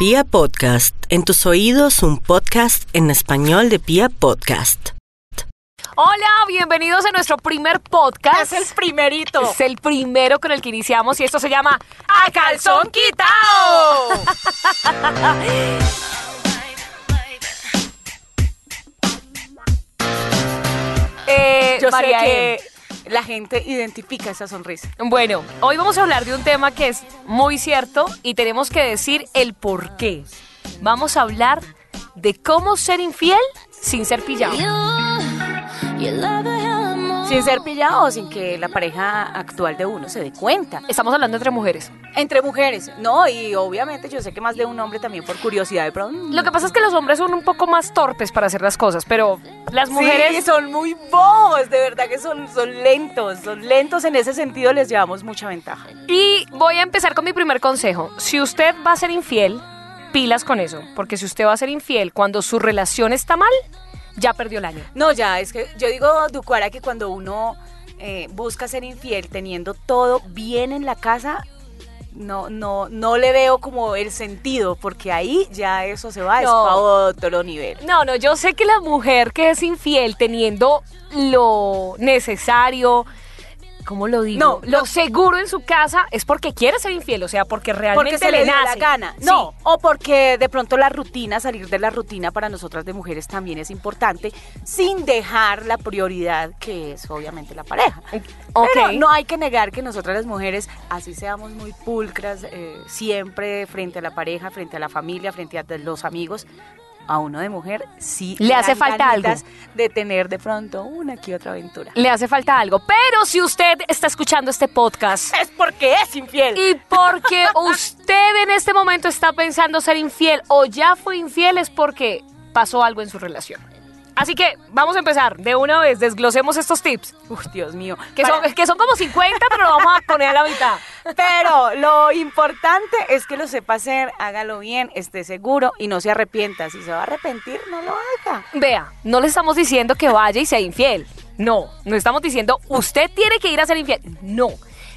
Pía Podcast, en tus oídos un podcast en español de Pía Podcast. Hola, bienvenidos a nuestro primer podcast. Es el primerito. Es el primero con el que iniciamos y esto se llama A Calzón Quitado. Yo María sé que la gente identifica esa sonrisa. Bueno, hoy vamos a hablar de un tema que es muy cierto y tenemos que decir el por qué. Vamos a hablar de cómo ser infiel sin ser pillado. Sin ser pillado o sin que la pareja actual de uno se dé cuenta. Estamos hablando entre mujeres. Entre mujeres, no, y obviamente yo sé que más de un hombre también por curiosidad de pronto. Lo que pasa es que los hombres son un poco más torpes para hacer las cosas, pero las mujeres... Sí, son muy bobos, de verdad que son lentos, en ese sentido les llevamos mucha ventaja. Y voy a empezar con mi primer consejo. Si usted va a ser infiel, pilas con eso, porque si usted va a ser infiel cuando su relación está mal, ya perdió el año. No, ya, es que yo digo, Ducuara, que cuando uno busca ser infiel teniendo todo bien en la casa, no le veo como el sentido, porque ahí ya eso se va, es para otro nivel. No, yo sé que la mujer que es infiel teniendo lo necesario... ¿Cómo lo digo? Lo seguro en su casa es porque quiere ser infiel, o sea, porque realmente porque se le nace. La gana. No, sí. O porque de pronto la rutina, salir de la rutina para nosotras de mujeres también es importante, sin dejar la prioridad que es obviamente la pareja. Okay. Pero no hay que negar que nosotras las mujeres, así seamos muy pulcras, siempre frente a la pareja, frente a la familia, frente a los amigos, a uno de mujer sí le hace falta algo de tener de pronto una que otra aventura. Le hace falta algo, pero si usted está escuchando este podcast es porque es infiel. Y porque usted en este momento está pensando ser infiel o ya fue infiel es porque pasó algo en su relación. Así que vamos a empezar de una vez, desglosemos estos tips. Uy, Dios mío. Que son como 50, pero lo vamos a poner a la mitad. Pero lo importante es que lo sepa hacer, hágalo bien, esté seguro y no se arrepienta. Si se va a arrepentir, no lo haga. Vea, no le estamos diciendo que vaya y sea infiel. No estamos diciendo usted tiene que ir a ser infiel. No,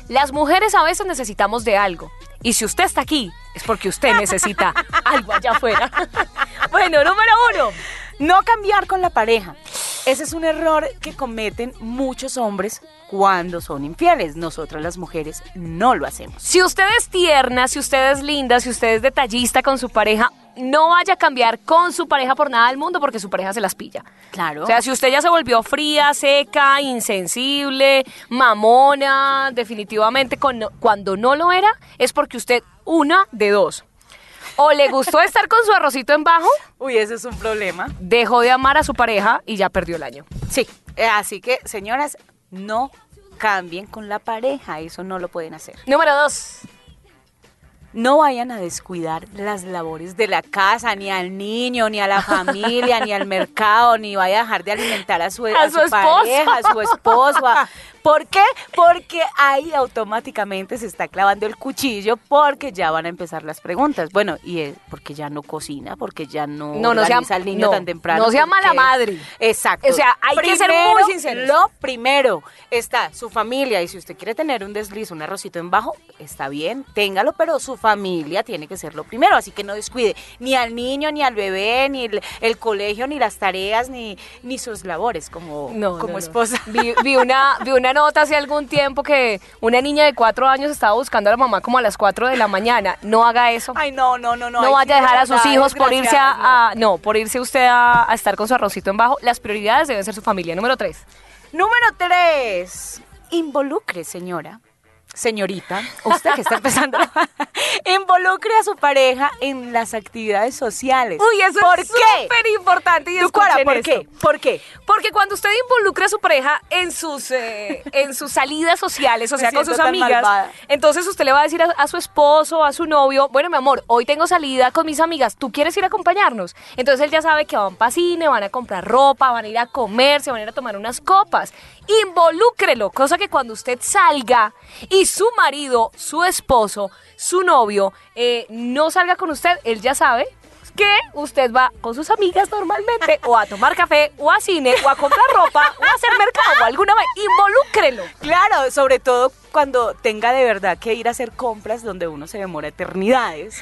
las mujeres a veces necesitamos de algo. Y si usted está aquí, es porque usted necesita algo allá afuera. Bueno, número 1. No cambiar con la pareja. Ese es un error que cometen muchos hombres cuando son infieles. Nosotras las mujeres no lo hacemos. Si usted es tierna, si usted es linda, si usted es detallista con su pareja, no vaya a cambiar con su pareja por nada del mundo porque su pareja se las pilla. Claro. O sea, si usted ya se volvió fría, seca, insensible, mamona, definitivamente cuando no lo era, es porque usted, una de dos. O le gustó estar con su arrocito en bajo. Uy, ese es un problema. Dejó de amar a su pareja y ya perdió el año. Sí, así que, señoras, no cambien con la pareja, eso no lo pueden hacer. Número 2. No vayan a descuidar las labores de la casa, ni al niño, ni a la familia, ni al mercado, ni vaya a dejar de alimentar a su pareja, a su esposo. ¿Por qué? Porque ahí automáticamente se está clavando el cuchillo porque ya van a empezar las preguntas. Bueno, y es porque ya no cocina, porque ya no organiza al niño tan temprano. No sea mala madre. Exacto. O sea, hay que ser muy sinceros. Lo primero está su familia y si usted quiere tener un desliz, un arrocito en bajo, está bien, téngalo, pero su familia tiene que ser lo primero, así que no descuide ni al niño, ni al bebé, ni el colegio, ni las tareas, ni sus labores como esposa. Vi una nota hace algún tiempo que una niña de 4 años estaba buscando a la mamá como a las 4 de la mañana. No haga eso. Ay, no. No vaya a dejar a sus hijos por irse usted a estar con su arrocito en bajo. Las prioridades deben ser su familia. Número 3. Número 3. Involucre, señora. Señorita, usted que está empezando, involucre a su pareja en las actividades sociales. Uy, eso es súper importante y escuchen esto. ¿Por qué? Porque cuando usted involucra a su pareja en sus salidas sociales, o sea, con sus amigas, entonces usted le va a decir a su esposo, a su novio, bueno, mi amor, hoy tengo salida con mis amigas, ¿tú quieres ir a acompañarnos? Entonces él ya sabe que van para cine, van a comprar ropa, van a ir a comer, se van a ir a tomar unas copas. Involúcrelo, cosa que cuando usted salga y su marido, su esposo, su novio no salga con usted, él ya sabe que usted va con sus amigas normalmente o a tomar café o a cine o a comprar ropa o a hacer mercado o alguna vez, involúcrelo. Claro, sobre todo cuando tenga de verdad que ir a hacer compras donde uno se demora eternidades,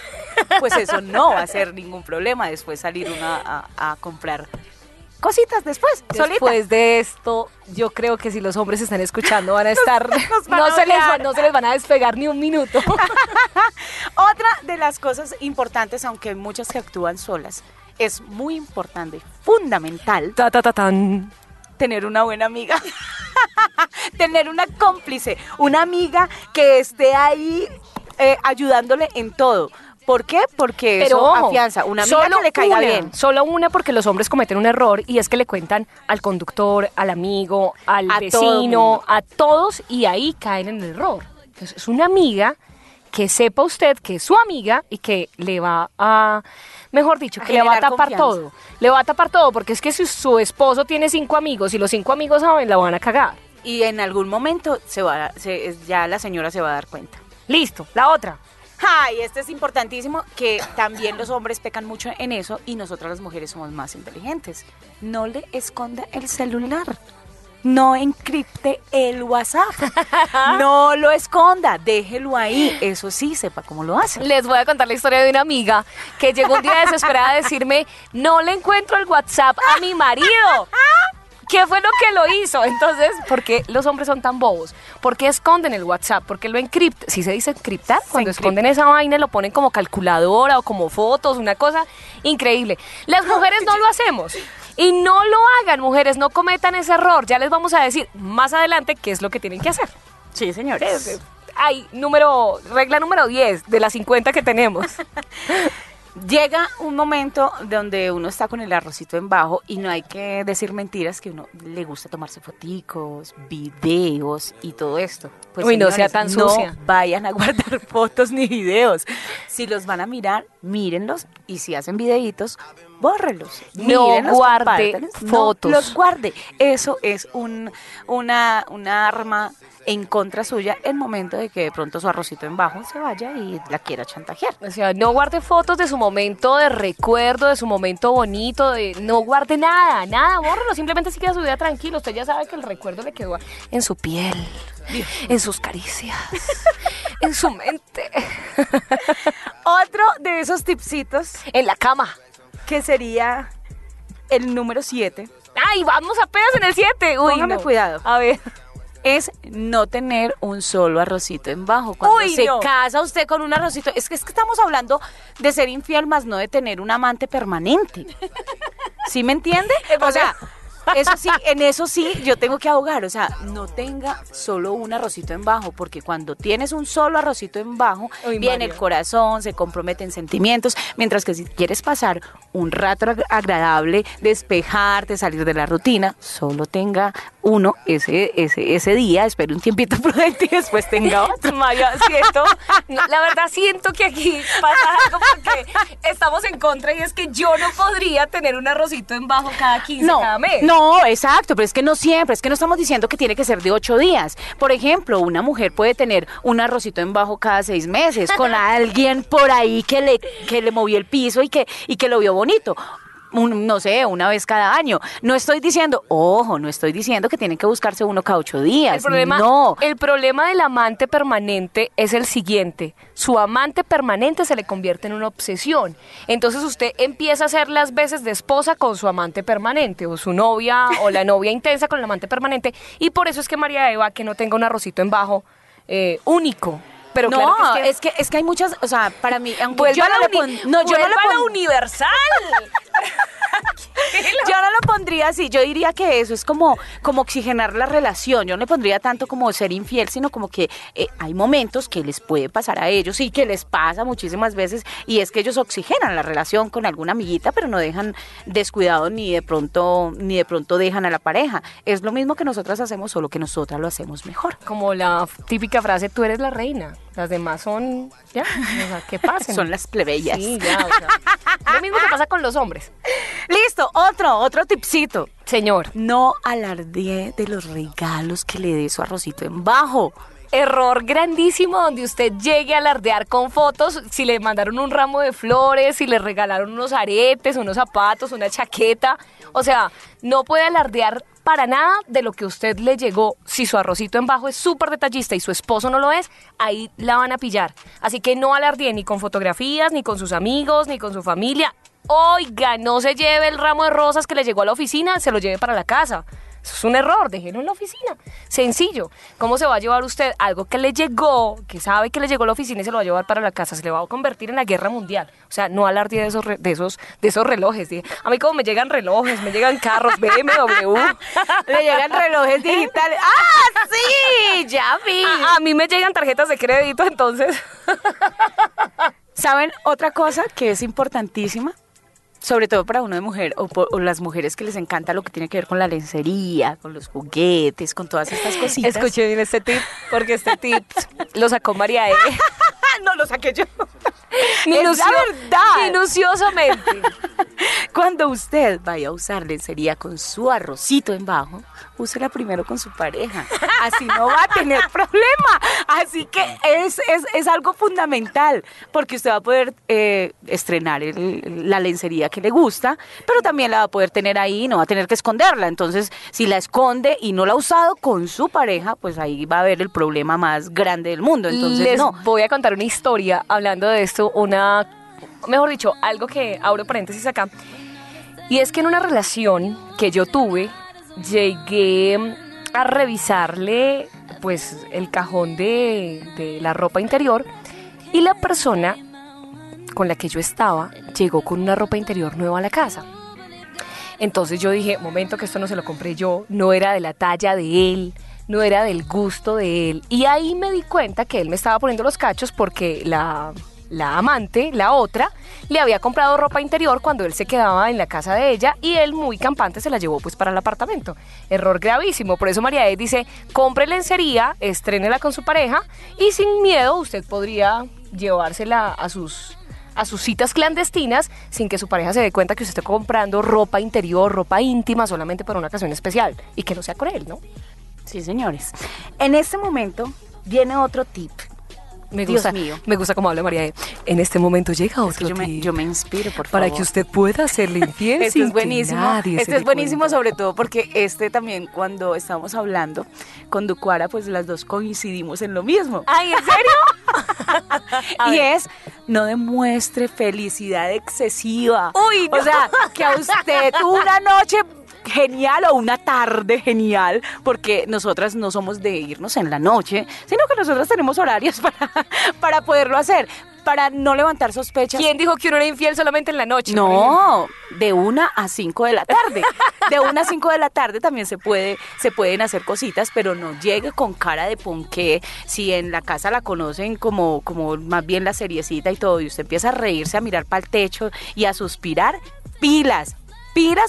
pues eso no va a ser ningún problema después salir uno a comprar cositas después de esto. Yo creo que si los hombres están escuchando van a estar, no se les van a despegar ni un minuto. Otra de las cosas importantes, aunque hay muchas que actúan solas, es muy importante, fundamental, tener una buena amiga, tener una cómplice, una amiga que esté ahí ayudándole en todo. ¿Por qué? Porque pero, eso afianza, una amiga que le caiga bien. Solo una, porque los hombres cometen un error y es que le cuentan al conductor, al amigo, al vecino, a todos, y ahí caen en el error. Entonces es una amiga que sepa usted que es su amiga y que le va a, mejor dicho, que le va a tapar todo. Le va a tapar todo, porque es que si su esposo tiene 5 amigos y los 5 amigos saben, la van a cagar. Y en algún momento ya la señora se va a dar cuenta. Listo, la otra. Ay, este es importantísimo, que también los hombres pecan mucho en eso y nosotras las mujeres somos más inteligentes. No le esconda el celular, no encripte el WhatsApp, no lo esconda, déjelo ahí, eso sí, sepa cómo lo hace. Les voy a contar la historia de una amiga que llegó un día desesperada a decirme, no le encuentro el WhatsApp a mi marido. ¿Qué fue lo que lo hizo? Entonces, ¿por qué los hombres son tan bobos? ¿Por qué esconden el WhatsApp? ¿Por qué lo encriptan? ¿Sí se dice encriptar? Cuando esconden esa vaina lo ponen como calculadora o como fotos, una cosa increíble. Las mujeres no lo hacemos. Y no lo hagan, mujeres, no cometan ese error. Ya les vamos a decir más adelante qué es lo que tienen que hacer. Sí, señores. Ay, regla número 10 de las 50 que tenemos. Llega un momento donde uno está con el arrocito en bajo y no hay que decir mentiras, que uno le gusta tomarse foticos, videos y todo esto. Pues, uy, señores, no sea tan sucia. No vayan a guardar fotos ni videos. Si los van a mirar, mírenlos, y si hacen videitos, bórrenlos. Mírenlos, no guarde fotos. No los guarde. Eso es una arma en contra suya en momento de que de pronto su arrocito en bajo se vaya y la quiera chantajear. O sea, no guarde fotos de su momento de recuerdo, de su momento bonito, no guarde nada, bórrelo, simplemente así queda su vida tranquilo. Usted ya sabe que el recuerdo le quedó en su piel, en sus caricias, en su mente. Otro de esos tipsitos en la cama, que sería el número 7. ¡Ay, vamos apenas en el 7! Uy, póngame cuidado. A ver. Es no tener un solo arrocito en bajo. Cuando se casa usted con un arrocito, es que estamos hablando de ser infiel, más no de tener un amante permanente. ¿Sí me entiende? O sea, eso sí, en eso sí yo tengo que abogar. O sea, no tenga solo un arrocito en bajo, porque cuando tienes un solo arrocito en bajo, viene el corazón, se comprometen sentimientos, mientras que si quieres pasar un rato agradable, despejarte, salir de la rutina, solo tenga uno ese día, espere un tiempito prudente y después tenga otro. Mario, la verdad siento que aquí pasa algo, porque estamos en contra, y es que yo no podría tener un arrocito en bajo cada 15, cada mes. No, exacto, pero es que no siempre, es que no estamos diciendo que tiene que ser de 8 días. Por ejemplo, una mujer puede tener un arrocito en bajo cada 6 meses con alguien por ahí que le movió el piso y que lo vio bonito. No sé, una vez cada año. No estoy diciendo que tienen que buscarse uno cada 8 días. El problema del amante permanente es el siguiente: su amante permanente se le convierte en una obsesión. Entonces usted empieza a hacer las veces de esposa con su amante permanente, o su novia, o la novia intensa con el amante permanente. Y por eso es que María Eva, que no tenga un arrocito en bajo único. Pero no, claro que es que hay muchas, o sea, para mí, aunque yo no lo universal. Yo no lo pondría así, yo diría que eso es como oxigenar la relación. Yo no le pondría tanto como ser infiel, sino como que hay momentos que les puede pasar a ellos y que les pasa muchísimas veces, y es que ellos oxigenan la relación con alguna amiguita, pero no dejan descuidado ni de pronto dejan a la pareja. Es lo mismo que nosotras hacemos, solo que nosotras lo hacemos mejor. Como la típica frase, tú eres la reina, las demás son, ya, o sea, ¿qué pasen? Son las plebeyas. Sí, ya, o sea, lo mismo que pasa con los hombres. Listo, otro tipsito. Señor, no alardee de los regalos que le dé su arrocito en bajo. error grandísimo donde usted llegue a alardear con fotos, si le mandaron un ramo de flores, si le regalaron unos aretes, unos zapatos, una chaqueta. O sea, no puede alardear para nada de lo que usted le llegó. Si su arrocito en bajo es súper detallista y su esposo no lo es, ahí la van a pillar. Así que no alardee ni con fotografías, ni con sus amigos, ni con su familia. Oiga, no se lleve el ramo de rosas que le llegó a la oficina, se lo lleve para la casa. Eso es un error, déjelo en la oficina. Sencillo. ¿Cómo se va a llevar usted algo que le llegó, que sabe que le llegó a la oficina y se lo va a llevar para la casa? Se le va a convertir en la guerra mundial. O sea, no alardee de esos relojes. A mí como me llegan relojes, me llegan carros, BMW. Me llegan relojes digitales. ¡Ah, sí! Ya vi. A mí me llegan tarjetas de crédito, entonces. ¿Saben otra cosa que es importantísima? Sobre todo para uno de mujer o las mujeres que les encanta lo que tiene que ver con la lencería, con los juguetes, con todas estas cositas. Escuchen bien este tip, porque este tip lo sacó María E. No lo saqué yo. Minuciosamente. Cuando usted vaya a usar lencería con su arrocito en bajo, úsela primero con su pareja. Así no va a tener problema. Así que es algo fundamental, porque usted va a poder estrenar la lencería que le gusta, pero también la va a poder tener ahí, no va a tener que esconderla. Entonces, si la esconde y no la ha usado con su pareja, pues ahí va a haber el problema más grande del mundo. Entonces, voy a contar una historia hablando de esto, mejor dicho, algo que abro paréntesis acá, y es que en una relación que yo tuve, llegué a revisarle pues el cajón de la ropa interior, y la persona con la que yo estaba llegó con una ropa interior nueva a la casa. Entonces yo dije, momento, que esto no se lo compré yo, no era de la talla de él, no era del gusto de él, y ahí me di cuenta que él me estaba poniendo los cachos porque la amante, la otra, le había comprado ropa interior cuando él se quedaba en la casa de ella, y él muy campante se la llevó pues para el apartamento. Error gravísimo. Por eso María E dice, compre lencería, estrénela con su pareja, y sin miedo usted podría llevársela a sus citas clandestinas sin que su pareja se dé cuenta que usted está comprando ropa interior, ropa íntima, solamente para una ocasión especial, y que no sea con él, ¿no? Sí, señores. En este momento viene otro tip. Me gusta cómo habla María E. En este momento llega otro tip. Yo me inspiro, por favor. Para que usted pueda hacerle infiel. Esto es buenísimo. Esto es buenísimo, sobre todo porque también, cuando estábamos hablando con Ducuara, pues las dos coincidimos en lo mismo. ¡Ay, en serio! Y es, no demuestre felicidad excesiva. ¡Uy, no! O sea, que a usted una noche genial o una tarde genial, porque nosotras no somos de irnos en la noche, sino que nosotras tenemos horarios para poderlo hacer, para no levantar sospechas. ¿Quién dijo que uno era infiel solamente en la noche? No, de 1 a 5 de la tarde. De 1 a 5 de la tarde también se pueden hacer cositas, pero no llegue con cara de ponqué. Si en la casa la conocen como más bien la seriecita y todo, y usted empieza a reírse, a mirar para el techo y a suspirar, pilas,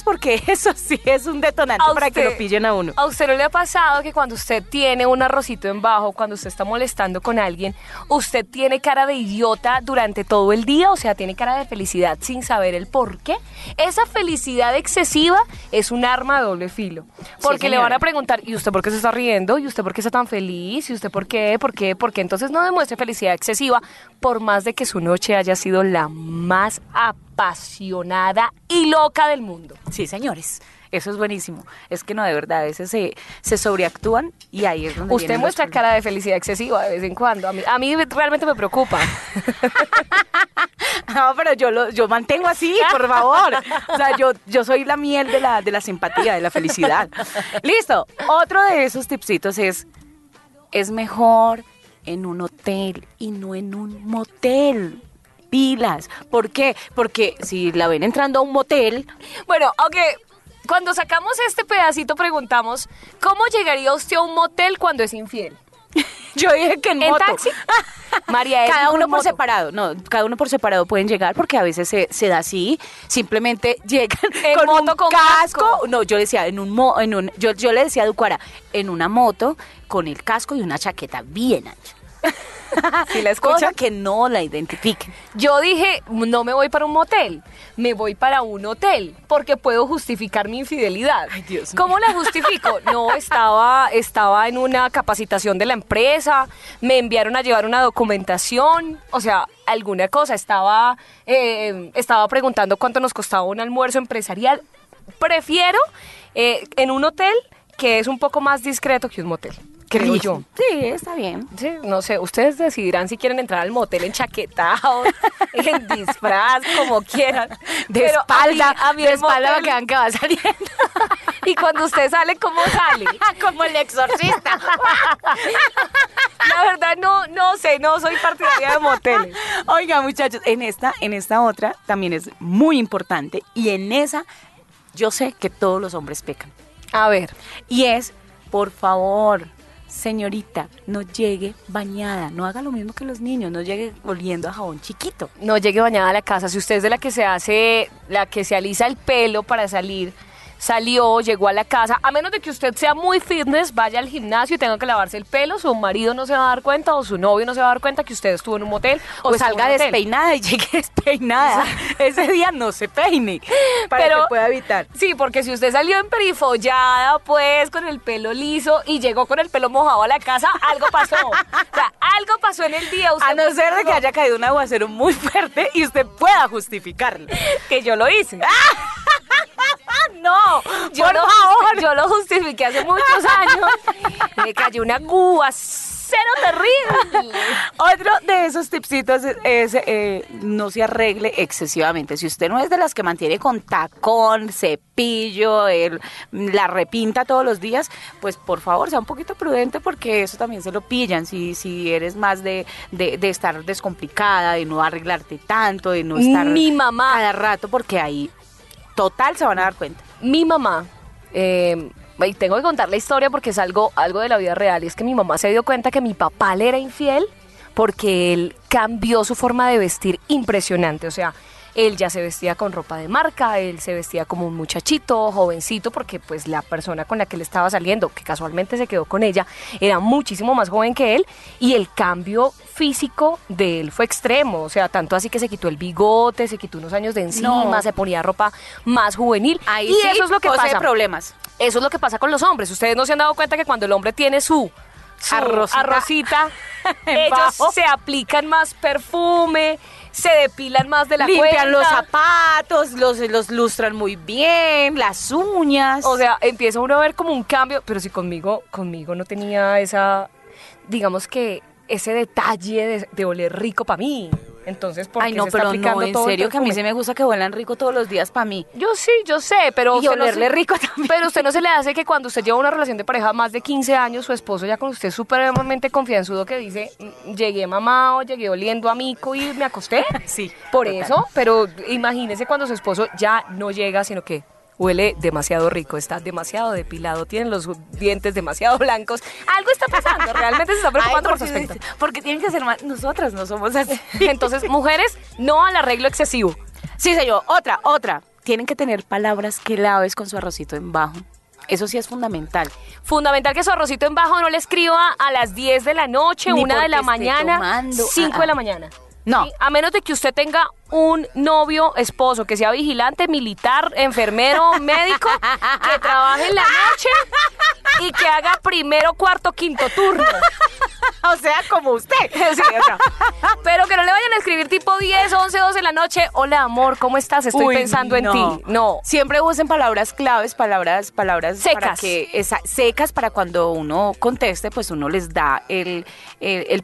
porque eso sí es un detonante para que lo pillen a uno. ¿A usted no le ha pasado que cuando usted tiene un arrocito en bajo, cuando usted está molestando con alguien, usted tiene cara de idiota durante todo el día? O sea, tiene cara de felicidad sin saber el por qué. Esa felicidad excesiva es un arma de doble filo, porque sí, le van a preguntar, ¿y usted por qué se está riendo? ¿Y usted por qué está tan feliz? ¿Y usted por qué? ¿Por qué? ¿Por qué? Entonces no demuestre felicidad excesiva, por más de que su noche haya sido la más apasionada y loca del mundo. Sí, señores, eso es buenísimo. Es que no, de verdad, a veces se sobreactúan, y ahí es donde usted muestra cara de felicidad excesiva de vez en cuando. A mí realmente me preocupa. No, pero yo mantengo así, por favor. O sea, yo soy la miel de la simpatía, de la felicidad. Listo. Otro de esos tipsitos es mejor en un hotel y no en un motel. Pilas. ¿Por qué? Porque si la ven entrando a un motel... Bueno, aunque cuando sacamos este pedacito preguntamos, ¿cómo llegaría usted a un motel cuando es infiel? Yo dije que en moto. ¿En taxi? María, cada uno por separado. No, cada uno por separado pueden llegar, porque a veces se da así. Simplemente llegan con moto, con casco. No, yo decía yo le decía a Ducuara, en una moto con el casco y una chaqueta bien ancha. Si la escuchan, que no la identifiquen. Yo dije, no me voy para un motel, me voy para un hotel porque puedo justificar mi infidelidad. Ay, Dios mío. ¿Cómo la justifico? No, estaba en una capacitación de la empresa, me enviaron a llevar una documentación, o sea, alguna cosa. Estaba preguntando cuánto nos costaba un almuerzo empresarial. Prefiero en un hotel que es un poco más discreto que un motel. Creo yo. Sí, está bien. Sí, no sé, ustedes decidirán si quieren entrar al motel enchaquetados, en disfraz, como quieran. De espalda, de espalda me quedan que va saliendo. Y cuando usted sale, ¿cómo sale? Como el exorcista. La verdad, no sé, no soy partidaria de moteles. Oiga, muchachos, en esta otra también es muy importante. Y en esa, yo sé que todos los hombres pecan. A ver. Y es, por favor, señorita, no llegue bañada, no haga lo mismo que los niños, no llegue oliendo a jabón chiquito. No llegue bañada a la casa. Si usted es de la que se alisa el pelo para salir, salió, llegó a la casa, a menos de que usted sea muy fitness, vaya al gimnasio y tenga que lavarse el pelo, su marido no se va a dar cuenta o su novio no se va a dar cuenta que usted estuvo en un motel, o salga despeinada y llegue despeinada. Ese día no se peine para que pueda evitar. Sí, porque si usted salió emperifollada, pues, con el pelo liso y llegó con el pelo mojado a la casa, algo pasó. O sea, algo pasó en el día. Usted a no ser de que haya caído un aguacero muy fuerte y usted pueda justificarlo. Que yo lo hice. No, yo lo justifiqué hace muchos años. Me cayó una aguacero terrible. Otro de esos tipsitos es no se arregle excesivamente. Si usted no es de las que mantiene con tacón, cepillo, la repinta todos los días, pues por favor sea un poquito prudente porque eso también se lo pillan. Si eres más de estar descomplicada, de no arreglarte tanto, de no estar cada rato, porque ahí total se van a dar cuenta. Mi mamá, y tengo que contar la historia porque es algo de la vida real, y es que mi mamá se dio cuenta que mi papá le era infiel porque él cambió su forma de vestir impresionante. O sea, él ya se vestía con ropa de marca, él se vestía como un muchachito, jovencito, porque pues la persona con la que él estaba saliendo, que casualmente se quedó con ella, era muchísimo más joven que él, y el cambio físico de él fue extremo. O sea, tanto así que se quitó el bigote, se quitó unos años de encima, se ponía ropa más juvenil. Ahí y sí, eso es lo que pasa. Problemas. Eso es lo que pasa con los hombres. Ustedes no se han dado cuenta que cuando el hombre tiene su arrocita ellos se aplican más perfume, se depilan más de la cuenta. Limpian los zapatos, los lustran muy bien, las uñas. O sea, empieza uno a ver como un cambio, pero si conmigo no tenía esa, digamos que ese detalle de oler rico para mí. Entonces, ¿por qué se está aplicando todo? Ay, no, pero en serio que a mí se me gusta que huelan rico todos los días para mí. Yo sí, yo sé, pero... Y olerle rico también. Pero usted no se le hace que cuando usted lleva una relación de pareja más de 15 años, su esposo ya con usted supremamente confianzudo que dice, llegué mamado, llegué oliendo a mico y me acosté. Sí. Por total. Eso, pero imagínese cuando su esposo ya no llega, sino que huele demasiado rico, está demasiado depilado, tiene los dientes demasiado blancos. Algo está pasando, realmente se está preocupando por su aspecto. Porque tienen que ser más, nosotras no somos así. Entonces, mujeres, no al arreglo excesivo. Sí, señor, otra. Tienen que tener palabras que laves con su arrocito en bajo. Eso sí es fundamental. Fundamental que su arrocito en bajo no le escriba a las 10 de la noche, 1 de la mañana, 5 de la mañana. No. Sí, a menos de que usted tenga un novio, esposo, que sea vigilante, militar, enfermero, médico, que trabaje en la noche y que haga primero, cuarto, quinto turno. O sea, como usted. Sí, o sea. Pero que no le vayan a escribir tipo 10, 11, 12 de la noche. Hola, amor, ¿cómo estás? Estoy pensando en ti. No. Siempre usen palabras claves, palabras secas. Para que, secas para cuando uno conteste, pues uno les da el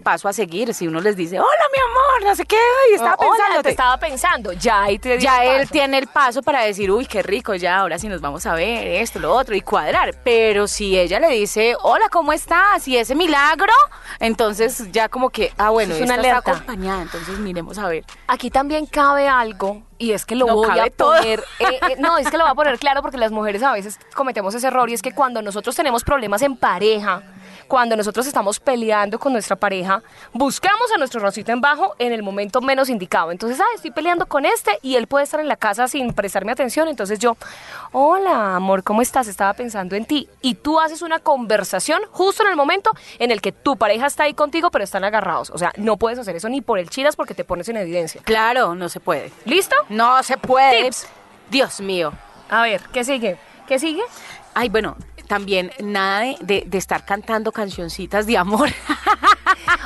paso a seguir. Si uno les dice, hola, mi amor, no sé qué, y estaba pensando. Te estaba pensando. Ya ahí te ya él paso. Tiene el paso para decir, uy, qué rico, ya, ahora sí nos vamos a ver, esto, lo otro, y cuadrar. Pero si ella le dice, hola, ¿cómo estás? Y ese milagro... Entonces ya como que, bueno, es una alerta. Está acompañada, entonces miremos a ver. Aquí también cabe algo, y es que lo voy a poner... no, es que lo voy a poner claro porque las mujeres a veces cometemos ese error, y es que cuando nosotros tenemos problemas en pareja, Cuando nosotros estamos peleando con nuestra pareja, buscamos a nuestro rosito en bajo en el momento menos indicado. Entonces, estoy peleando con este y él puede estar en la casa sin prestarme atención. Entonces yo, hola amor, ¿cómo estás? Estaba pensando en ti. Y tú haces una conversación justo en el momento en el que tu pareja está ahí contigo, pero están agarrados. O sea, no puedes hacer eso ni por el chiras porque te pones en evidencia. Claro, no se puede. ¿Listo? No se puede. Tips. Dios mío. A ver, ¿qué sigue? ¿Qué sigue? Ay, bueno, también nada de estar cantando cancioncitas de amor.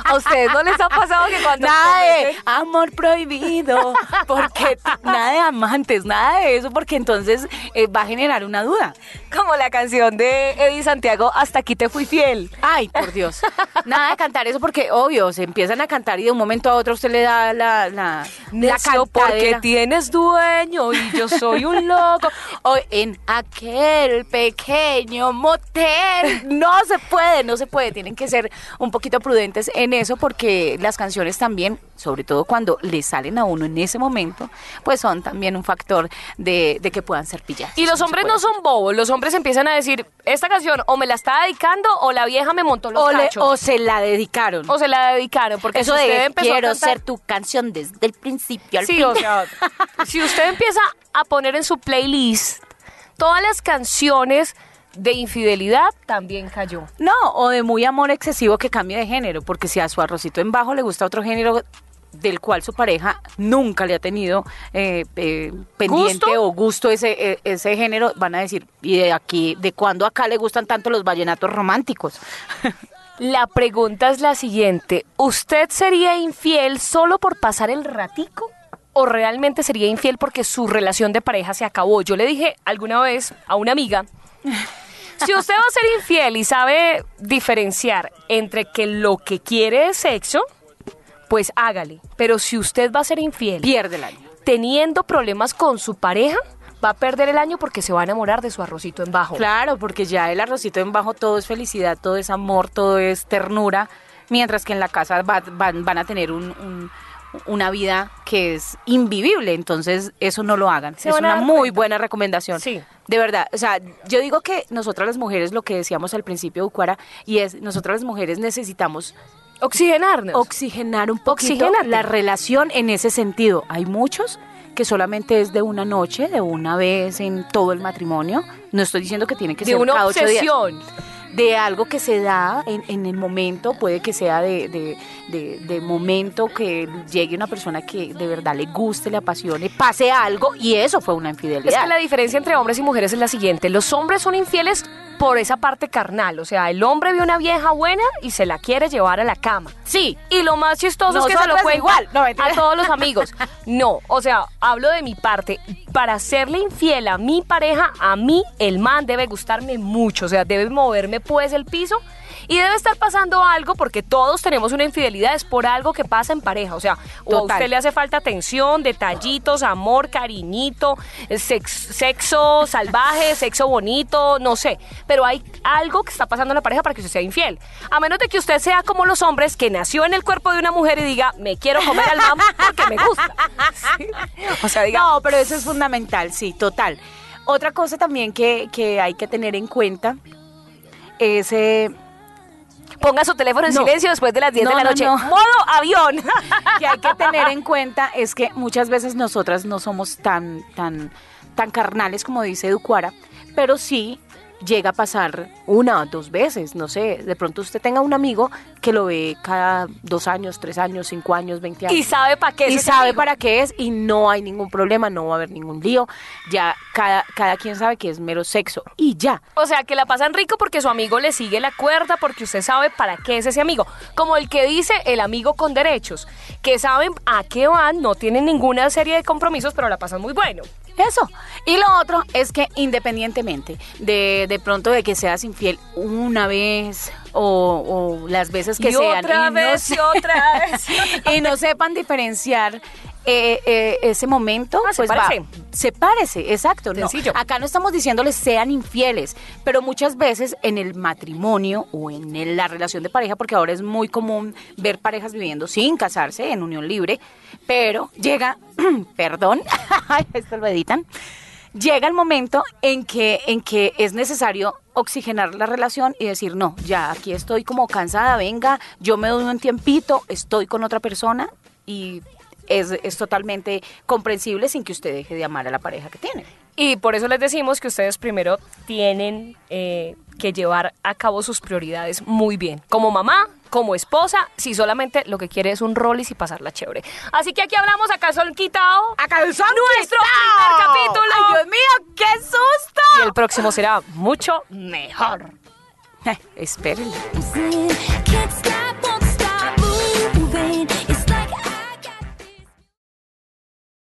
¿A ustedes no les ha pasado que cuando... Nada de amor prohibido, porque nada de amantes, nada de eso, porque entonces va a generar una duda. Como la canción de Eddie Santiago, Hasta aquí te fui fiel. Ay, por Dios. Nada de cantar eso porque, obvio, se empiezan a cantar y de un momento a otro usted le da la cantadera. Porque tienes dueño y yo soy un loco. Hoy en aquel pequeño motel. No se puede. Tienen que ser un poquito prudentes en eso porque las canciones también, sobre todo cuando le salen a uno en ese momento, pues son también un factor de que puedan ser pillados. Y los hombres no son bobos, los hombres empiezan a decir, esta canción o me la está dedicando o la vieja me montó los cachos. O se la dedicaron. Porque eso si usted empezó quiero a cantar, ser tu canción desde el principio al fin. O sea, si usted empieza a poner en su playlist todas las canciones de infidelidad, también cayó. No, o de muy amor excesivo que cambie de género, porque si a su arrocito en bajo le gusta otro género del cual su pareja nunca le ha tenido pendiente ¿gusto? O gusto ese género, van a decir, ¿y de aquí, de cuándo acá le gustan tanto los vallenatos románticos? La pregunta es la siguiente, ¿usted sería infiel solo por pasar el ratico? ¿O realmente sería infiel porque su relación de pareja se acabó? Yo le dije alguna vez a una amiga, si usted va a ser infiel y sabe diferenciar entre que lo que quiere es sexo, pues hágale. Pero si usted va a ser infiel, pierde el año. Teniendo problemas con su pareja, va a perder el año porque se va a enamorar de su arrocito en bajo. Claro, porque ya el arrocito en bajo todo es felicidad, todo es amor, todo es ternura. Mientras que en la casa van a tener una vida que es invivible, entonces eso no lo hagan. Es una muy buena recomendación. Sí. De verdad, o sea, yo digo que nosotras las mujeres, lo que decíamos al principio, Ucuara, y es, nosotras las mujeres necesitamos oxigenarnos. Oxigenar un poquito la relación en ese sentido. Hay muchos que solamente es de una noche, de una vez en todo el matrimonio. No estoy diciendo que tiene que ser cada 8 días. De una obsesión. De algo que se da en el momento, puede que sea de momento que llegue una persona que de verdad le guste, le apasione, pase algo y eso fue una infidelidad. Es que la diferencia entre hombres y mujeres es la siguiente, los hombres son infieles por esa parte carnal, o sea, el hombre ve una vieja buena y se la quiere llevar a la cama. Sí. Y lo más chistoso es que se lo cuenta igual, a todos los amigos. No, o sea, hablo de mi parte. Para serle infiel a mi pareja, a mí el man debe gustarme mucho, o sea, debe moverme pues el piso y debe estar pasando algo porque todos tenemos una infidelidad, es por algo que pasa en pareja, o sea, o a usted le hace falta atención, detallitos, amor, cariñito, sexo salvaje, sexo bonito, no sé, pero hay algo que está pasando en la pareja para que usted sea infiel, a menos de que usted sea como los hombres que nació en el cuerpo de una mujer y diga, me quiero comer al man porque me gusta. ¿Sí? O sea, diga, no, pero eso es fundamental, sí, total. Otra cosa también que hay que tener en cuenta es... ponga su teléfono en silencio después de las 10 de la noche. ¡Modo avión! Que hay que tener en cuenta es que muchas veces nosotras no somos tan carnales como dice Educuara, pero sí llega a pasar 1 o 2 veces, no sé, de pronto usted tenga un amigo que lo ve cada 2 años, 3 años, 5 años, 20 años. Y sabe para qué es. Y sabe amigo. Para qué es y no hay ningún problema, no va a haber ningún lío, ya cada quien sabe que es mero sexo y ya. O sea, que la pasan rico porque su amigo le sigue la cuerda, porque usted sabe para qué es ese amigo. Como el que dice el amigo con derechos, que saben a qué van, no tienen ninguna serie de compromisos, pero la pasan muy bueno. Eso. Y lo otro es que independientemente de pronto de que seas infiel una vez o las veces que sean y otra vez y no sepan diferenciar ese momento, pues sepárese, exacto. No. Acá no estamos diciéndoles sean infieles, pero muchas veces en el matrimonio o en la relación de pareja, porque ahora es muy común ver parejas viviendo sin casarse en unión libre, pero llega, perdón, esto lo editan, llega el momento en que es necesario oxigenar la relación y decir, no, ya aquí estoy como cansada, venga, yo me doy un tiempito, estoy con otra persona, y es totalmente comprensible sin que usted deje de amar a la pareja que tiene. Y por eso les decimos que ustedes primero tienen que llevar a cabo sus prioridades muy bien, como mamá, como esposa, si solamente lo que quiere es un rolis y pasarla chévere. Así que aquí hablamos a calzón quitado. ¡A calzón nuestro quitado! Primer capítulo. ¡Ay, Dios mío, qué susto! Y el próximo será mucho mejor. Espérenlo.